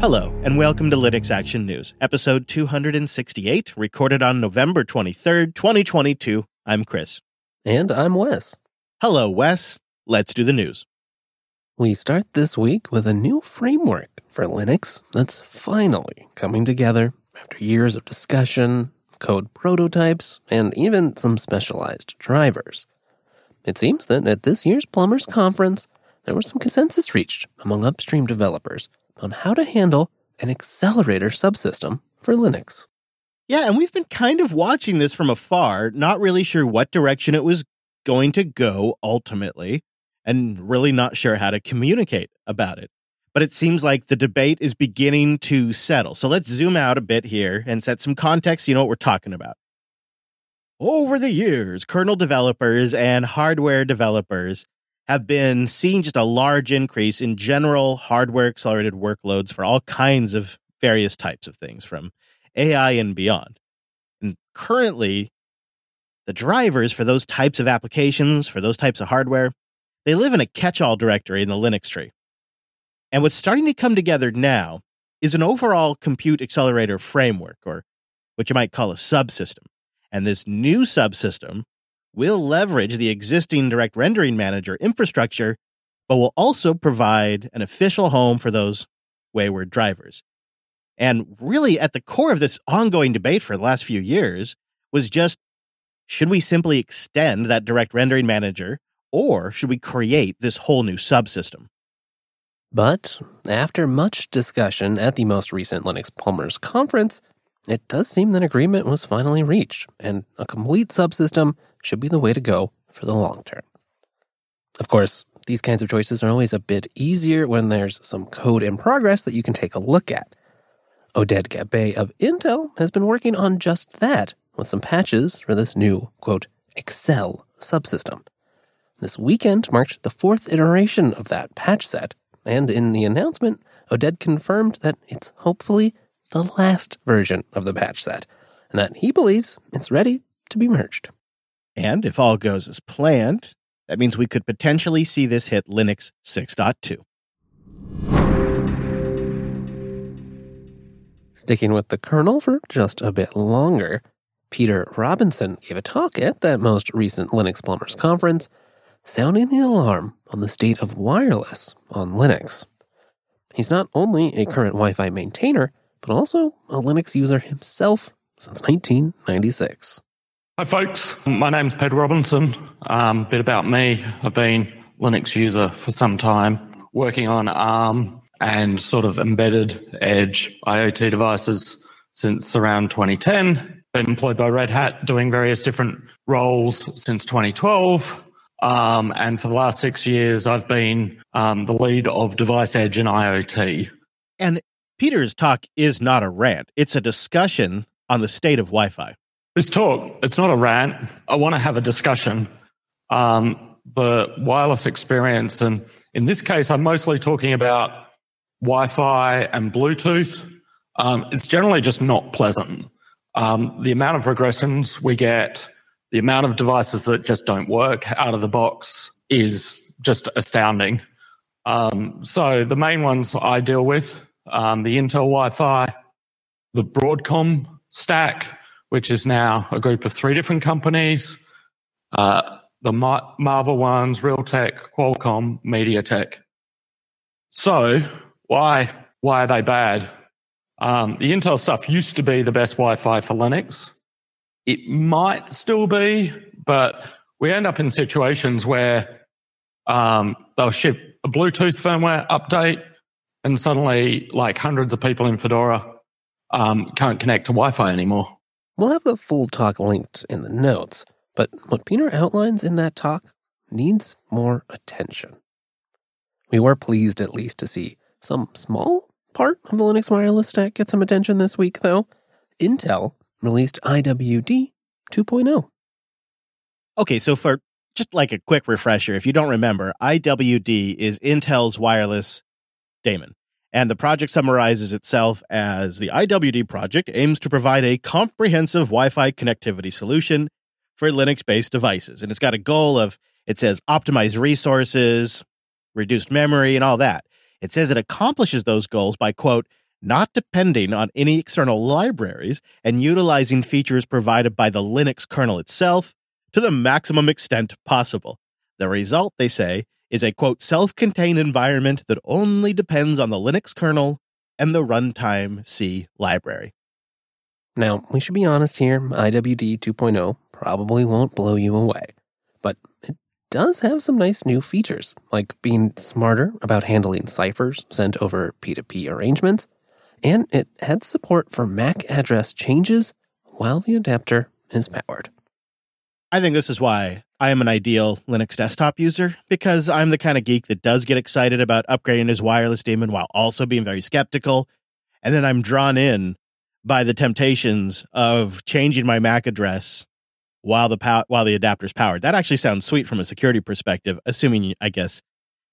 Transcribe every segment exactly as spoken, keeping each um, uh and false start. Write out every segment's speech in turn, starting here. Hello, and welcome to Linux Action News, episode two hundred sixty-eight, recorded on November twenty-third, twenty twenty-two. I'm Chris. And I'm Wes. Hello, Wes. Let's do the news. We start this week with a new framework for Linux that's finally coming together after years of discussion, code prototypes, and even some specialized drivers. It seems that at this year's Plumbers Conference, there was some consensus reached among upstream developers on how to handle an accelerator subsystem for Linux. Yeah, and we've been kind of watching this from afar, not really sure what direction it was going to go ultimately, and really not sure how to communicate about it. But it seems like the debate is beginning to settle. So let's zoom out a bit here and set some context so you know what we're talking about. Over the years, kernel developers and hardware developers have been seeing just a large increase in general hardware-accelerated workloads for all kinds of various types of things, from A I and beyond. And currently, the drivers for those types of applications, for those types of hardware, they live in a catch-all directory in the Linux tree. And what's starting to come together now is an overall compute accelerator framework, or what you might call a subsystem. And this new subsystem will leverage the existing Direct Rendering Manager infrastructure, but will also provide an official home for those wayward drivers. And really, at the core of this ongoing debate for the last few years was just, should we simply extend that Direct Rendering Manager, or should we create this whole new subsystem? But after much discussion at the most recent Linux Plumbers Conference, it does seem that agreement was finally reached, and a complete subsystem should be the way to go for the long term. Of course, these kinds of choices are always a bit easier when there's some code in progress that you can take a look at. Oded Gabbay of Intel has been working on just that with some patches for this new, quote, Excel subsystem. This weekend marked the fourth iteration of that patch set, and in the announcement, Oded confirmed that it's hopefully the last version of the patch set, and that he believes it's ready to be merged. And if all goes as planned, that means we could potentially see this hit Linux six point two. Sticking with the kernel for just a bit longer, Peter Robinson gave a talk at that most recent Linux Plumbers Conference, sounding the alarm on the state of wireless on Linux. He's not only a current Wi-Fi maintainer, but also a Linux user himself since nineteen ninety-six. Hi folks, my name's Peter Robinson. Um, a bit about me, I've been Linux user for some time, working on A R M and sort of embedded edge IoT devices since around twenty ten. Been employed by Red Hat, doing various different roles since twenty twelve. Um, and for the last six years, I've been um, the lead of device edge and IoT. And Peter's talk is not a rant. It's a discussion on the state of Wi-Fi. This talk, it's not a rant. I want to have a discussion. Um, the wireless experience, and in this case, I'm mostly talking about Wi-Fi and Bluetooth. Um, it's generally just not pleasant. Um, the amount of regressions we get, the amount of devices that just don't work out of the box is just astounding. Um, so the main ones I deal with, Um, the Intel Wi-Fi, the Broadcom stack, which is now a group of three different companies, uh, the Ma- Marvel ones, Realtek, Qualcomm, MediaTek. So why why are they bad? Um, the Intel stuff used to be the best Wi-Fi for Linux. It might still be, but we end up in situations where um, they'll ship a Bluetooth firmware update, and suddenly, like, hundreds of people in Fedora um, can't connect to Wi-Fi anymore. We'll have the full talk linked in the notes, but what Peter outlines in that talk needs more attention. We were pleased, at least, to see some small part of the Linux wireless stack get some attention this week, though. Intel released I W D two point oh. Okay, so for just like a quick refresher, if you don't remember, I W D is Intel's wireless daemon. And the project summarizes itself as the I W D project aims to provide a comprehensive Wi-Fi connectivity solution for Linux-based devices. And it's got a goal of, it says, optimize resources, reduced memory, and all that. It says it accomplishes those goals by, quote, not depending on any external libraries and utilizing features provided by the Linux kernel itself to the maximum extent possible. The result, they say, is a, quote, self-contained environment that only depends on the Linux kernel and the runtime C library. Now, we should be honest here, I W D two point oh probably won't blow you away, but it does have some nice new features, like being smarter about handling ciphers sent over P two P arrangements, and it had support for MAC address changes while the adapter is powered. I think this is why I am an ideal Linux desktop user, because I'm the kind of geek that does get excited about upgrading his wireless daemon while also being very skeptical, and then I'm drawn in by the temptations of changing my MAC address while the pow- while the adapter's powered. That actually sounds sweet from a security perspective, assuming, I guess,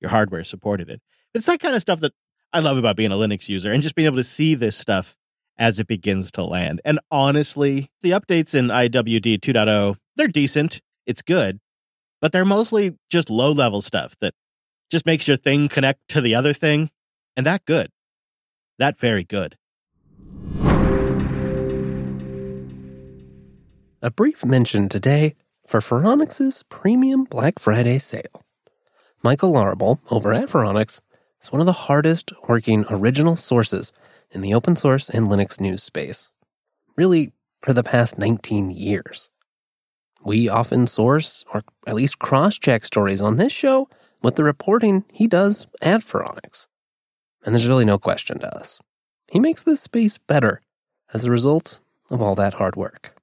your hardware supported it. But it's that kind of stuff that I love about being a Linux user and just being able to see this stuff as it begins to land. And honestly, the updates in I W D two point oh, they're decent, it's good, but they're mostly just low-level stuff that just makes your thing connect to the other thing, and that good. That very good. A brief mention today for Phoronix's Premium Black Friday sale. Michael Larabel, over at Phoronix, is one of the hardest-working original sources in the open source and Linux news space, really for the past nineteen years. We often source, or at least cross-check stories on this show with the reporting he does at Phoronix. And there's really no question to us. He makes this space better as a result of all that hard work.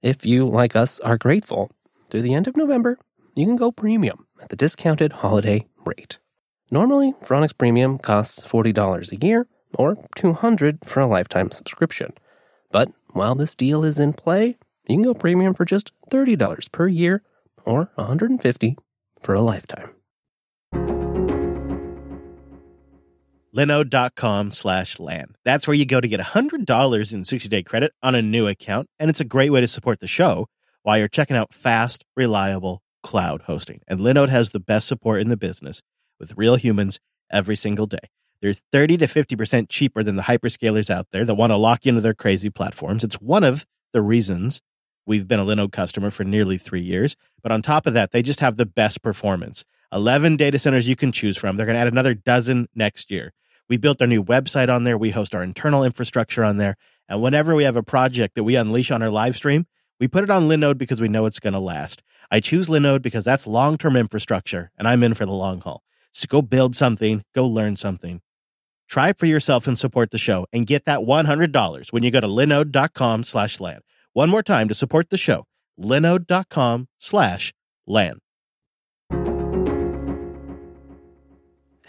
If you, like us, are grateful, through the end of November, you can go premium at the discounted holiday rate. Normally, Phoronix Premium costs forty dollars a year or two hundred dollars for a lifetime subscription. But while this deal is in play, you can go premium for just thirty dollars per year or one hundred fifty dollars for a lifetime. Linode.com slash LAN. That's where you go to get one hundred dollars in sixty-day credit on a new account, and it's a great way to support the show while you're checking out fast, reliable cloud hosting. And Linode has the best support in the business with real humans every single day. They're thirty to fifty percent cheaper than the hyperscalers out there that want to lock you into their crazy platforms. It's one of the reasons we've been a Linode customer for nearly three years. But on top of that, they just have the best performance. eleven data centers you can choose from. They're going to add another dozen next year. We built their new website on there. We host our internal infrastructure on there. And whenever we have a project that we unleash on our live stream, we put it on Linode because we know it's going to last. I choose Linode because that's long-term infrastructure, and I'm in for the long haul. So go build something. Go learn something. Try it for yourself and support the show. And get that one hundred dollars when you go to linode.com slash LAN. One more time to support the show. linode.com slash LAN.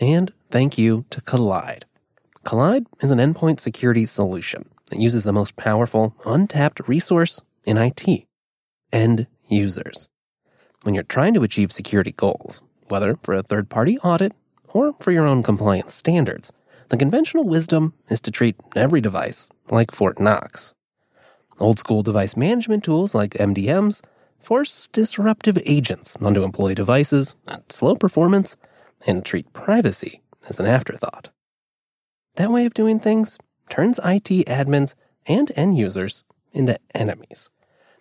And thank you to Collide. Collide is an endpoint security solution that uses the most powerful, untapped resource in I T, end users. When you're trying to achieve security goals, whether for a third-party audit or for your own compliance standards, the conventional wisdom is to treat every device like Fort Knox. Old-school device management tools like M D Ms force disruptive agents onto employee devices at slow performance and treat privacy as an afterthought. That way of doing things turns I T admins and end users into enemies,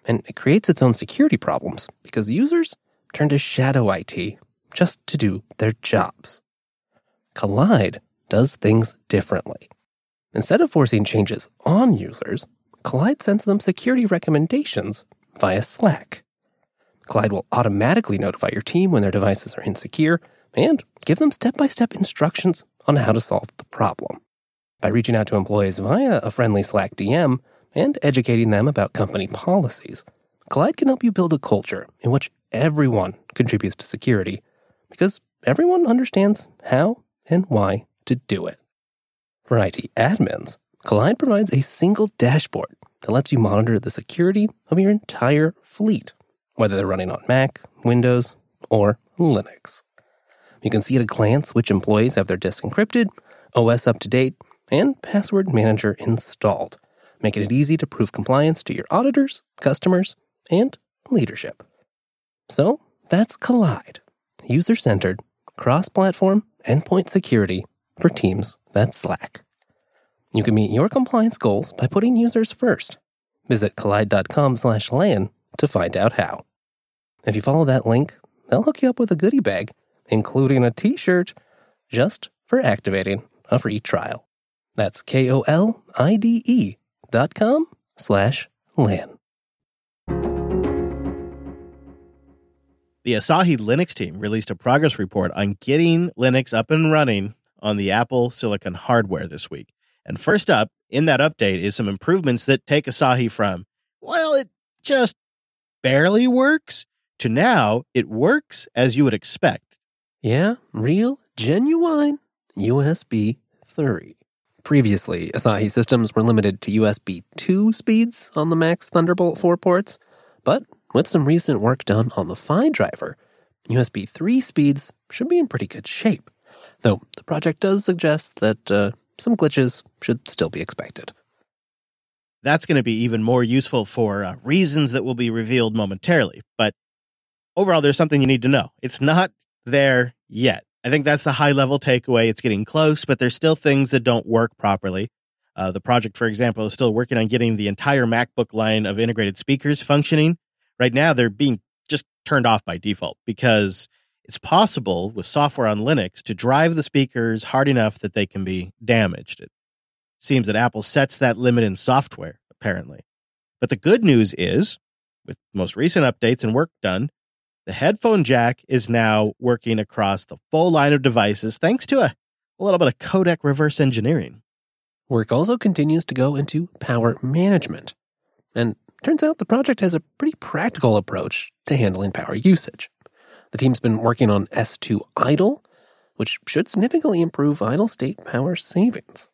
and it creates its own security problems because users turn to shadow I T just to do their jobs. Collide does things differently. Instead of forcing changes on users, Collide sends them security recommendations via Slack. Collide will automatically notify your team when their devices are insecure and give them step-by-step instructions on how to solve the problem. By reaching out to employees via a friendly Slack D M and educating them about company policies, Collide can help you build a culture in which everyone contributes to security because everyone understands how and why to do it. For I T admins, Collide provides a single dashboard that lets you monitor the security of your entire fleet, whether they're running on Mac, Windows, or Linux. You can see at a glance which employees have their disk encrypted, O S up to date, and password manager installed, making it easy to prove compliance to your auditors, customers, and leadership. So that's Collide, user-centered, cross-platform endpoint security for teams that Slack. You can meet your compliance goals by putting users first. Visit collide dot com slash LAN to find out how. If you follow that link, they'll hook you up with a goodie bag, including a t-shirt, just for activating a free trial. That's K O L I D E dot com slash LAN. The Asahi Linux team released a progress report on getting Linux up and running on the Apple Silicon hardware this week. And first up in that update is some improvements that take Asahi from, well, it just barely works, to now it works as you would expect. Yeah, real, genuine U S B three. Previously, Asahi systems were limited to U S B two speeds on the Mac's Thunderbolt four ports, but with some recent work done on the Phi driver, U S B three speeds should be in pretty good shape. Though the project does suggest that uh, some glitches should still be expected. That's going to be even more useful for uh, reasons that will be revealed momentarily. But overall, there's something you need to know. It's not there yet. I think that's the high-level takeaway. It's getting close, but there's still things that don't work properly. Uh, the project, for example, is still working on getting the entire MacBook line of integrated speakers functioning. Right now, they're being just turned off by default because it's possible with software on Linux to drive the speakers hard enough that they can be damaged. It seems that Apple sets that limit in software, apparently. But the good news is, with most recent updates and work done, the headphone jack is now working across the full line of devices thanks to a, a little bit of codec reverse engineering. Work also continues to go into power management. And turns out the project has a pretty practical approach to handling power usage. The team's been working on S two idle, which should significantly improve idle state power savings.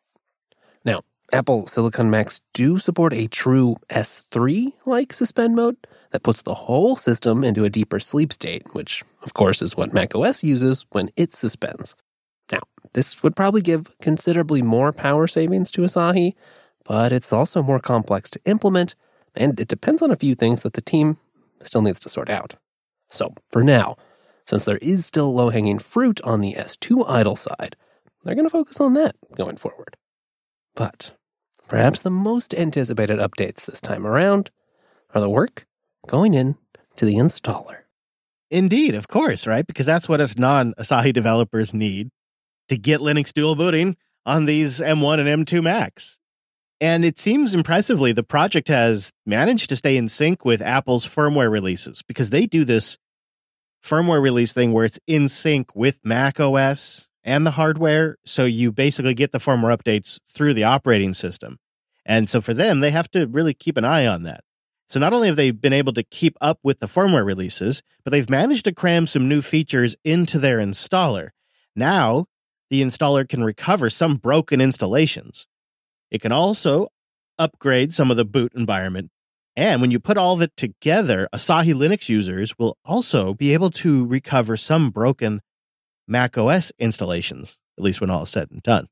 Now, Apple Silicon Macs do support a true S three-like suspend mode that puts the whole system into a deeper sleep state, which, of course, is what macOS uses when it suspends. Now, this would probably give considerably more power savings to Asahi, but it's also more complex to implement, and it depends on a few things that the team still needs to sort out. So, for now, since there is still low-hanging fruit on the S two idle side, they're going to focus on that going forward. But perhaps the most anticipated updates this time around are the work going in to the installer. Indeed, of course, right? Because that's what us non-Asahi developers need to get Linux dual booting on these M one and M two Macs. And it seems impressively the project has managed to stay in sync with Apple's firmware releases because they do this firmware release thing where it's in sync with macOS and the hardware. So you basically get the firmware updates through the operating system. And so for them, they have to really keep an eye on that. So not only have they been able to keep up with the firmware releases, but they've managed to cram some new features into their installer. Now, the installer can recover some broken installations. It can also upgrade some of the boot environment. And when you put all of it together, Asahi Linux users will also be able to recover some broken macOS installations, at least when all is said and done.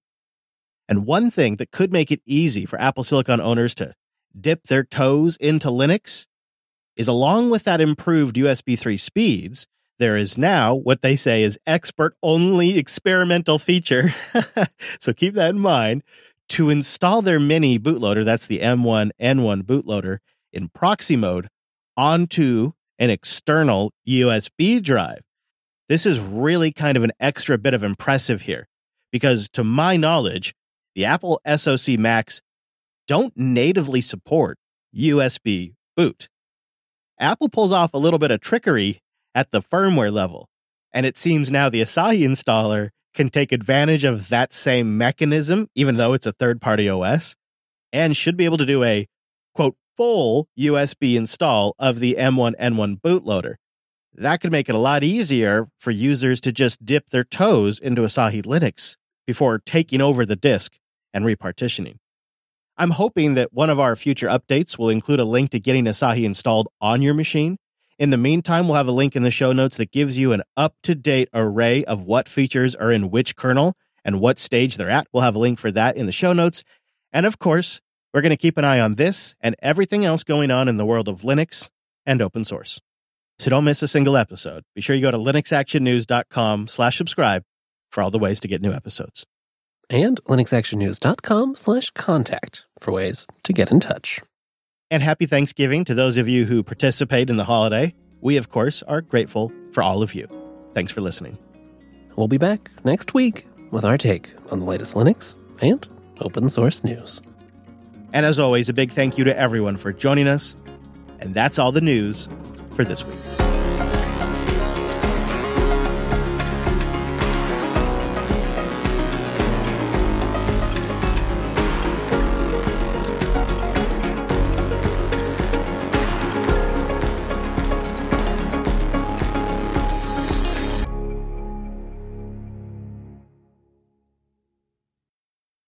And one thing that could make it easy for Apple Silicon owners to dip their toes into Linux is, along with that improved U S B three speeds, there is now what they say is expert-only experimental feature. So keep that in mind. To install their mini bootloader, that's the M one N one bootloader, in proxy mode onto an external U S B drive. This is really kind of an extra bit of impressive here because, to my knowledge, the Apple S O C Macs don't natively support U S B boot. Apple pulls off a little bit of trickery at the firmware level, and it seems now the Asahi installer can take advantage of that same mechanism, even though it's a third-party O S, and should be able to do a, quote, full U S B install of the M one N one bootloader. That could make it a lot easier for users to just dip their toes into Asahi Linux before taking over the disk and repartitioning. I'm hoping that one of our future updates will include a link to getting Asahi installed on your machine. In the meantime, we'll have a link in the show notes that gives you an up-to-date array of what features are in which kernel and what stage they're at. We'll have a link for that in the show notes. And of course, we're going to keep an eye on this and everything else going on in the world of Linux and open source. So don't miss a single episode. Be sure you go to linuxactionnews dot com slash subscribe for all the ways to get new episodes. and linux action news dot com slash contact for ways to get in touch. And happy Thanksgiving to those of you who participate in the holiday. We, of course, are grateful for all of you. Thanks for listening. We'll be back next week with our take on the latest Linux and open source news. And as always, a big thank you to everyone for joining us. And that's all the news for this week.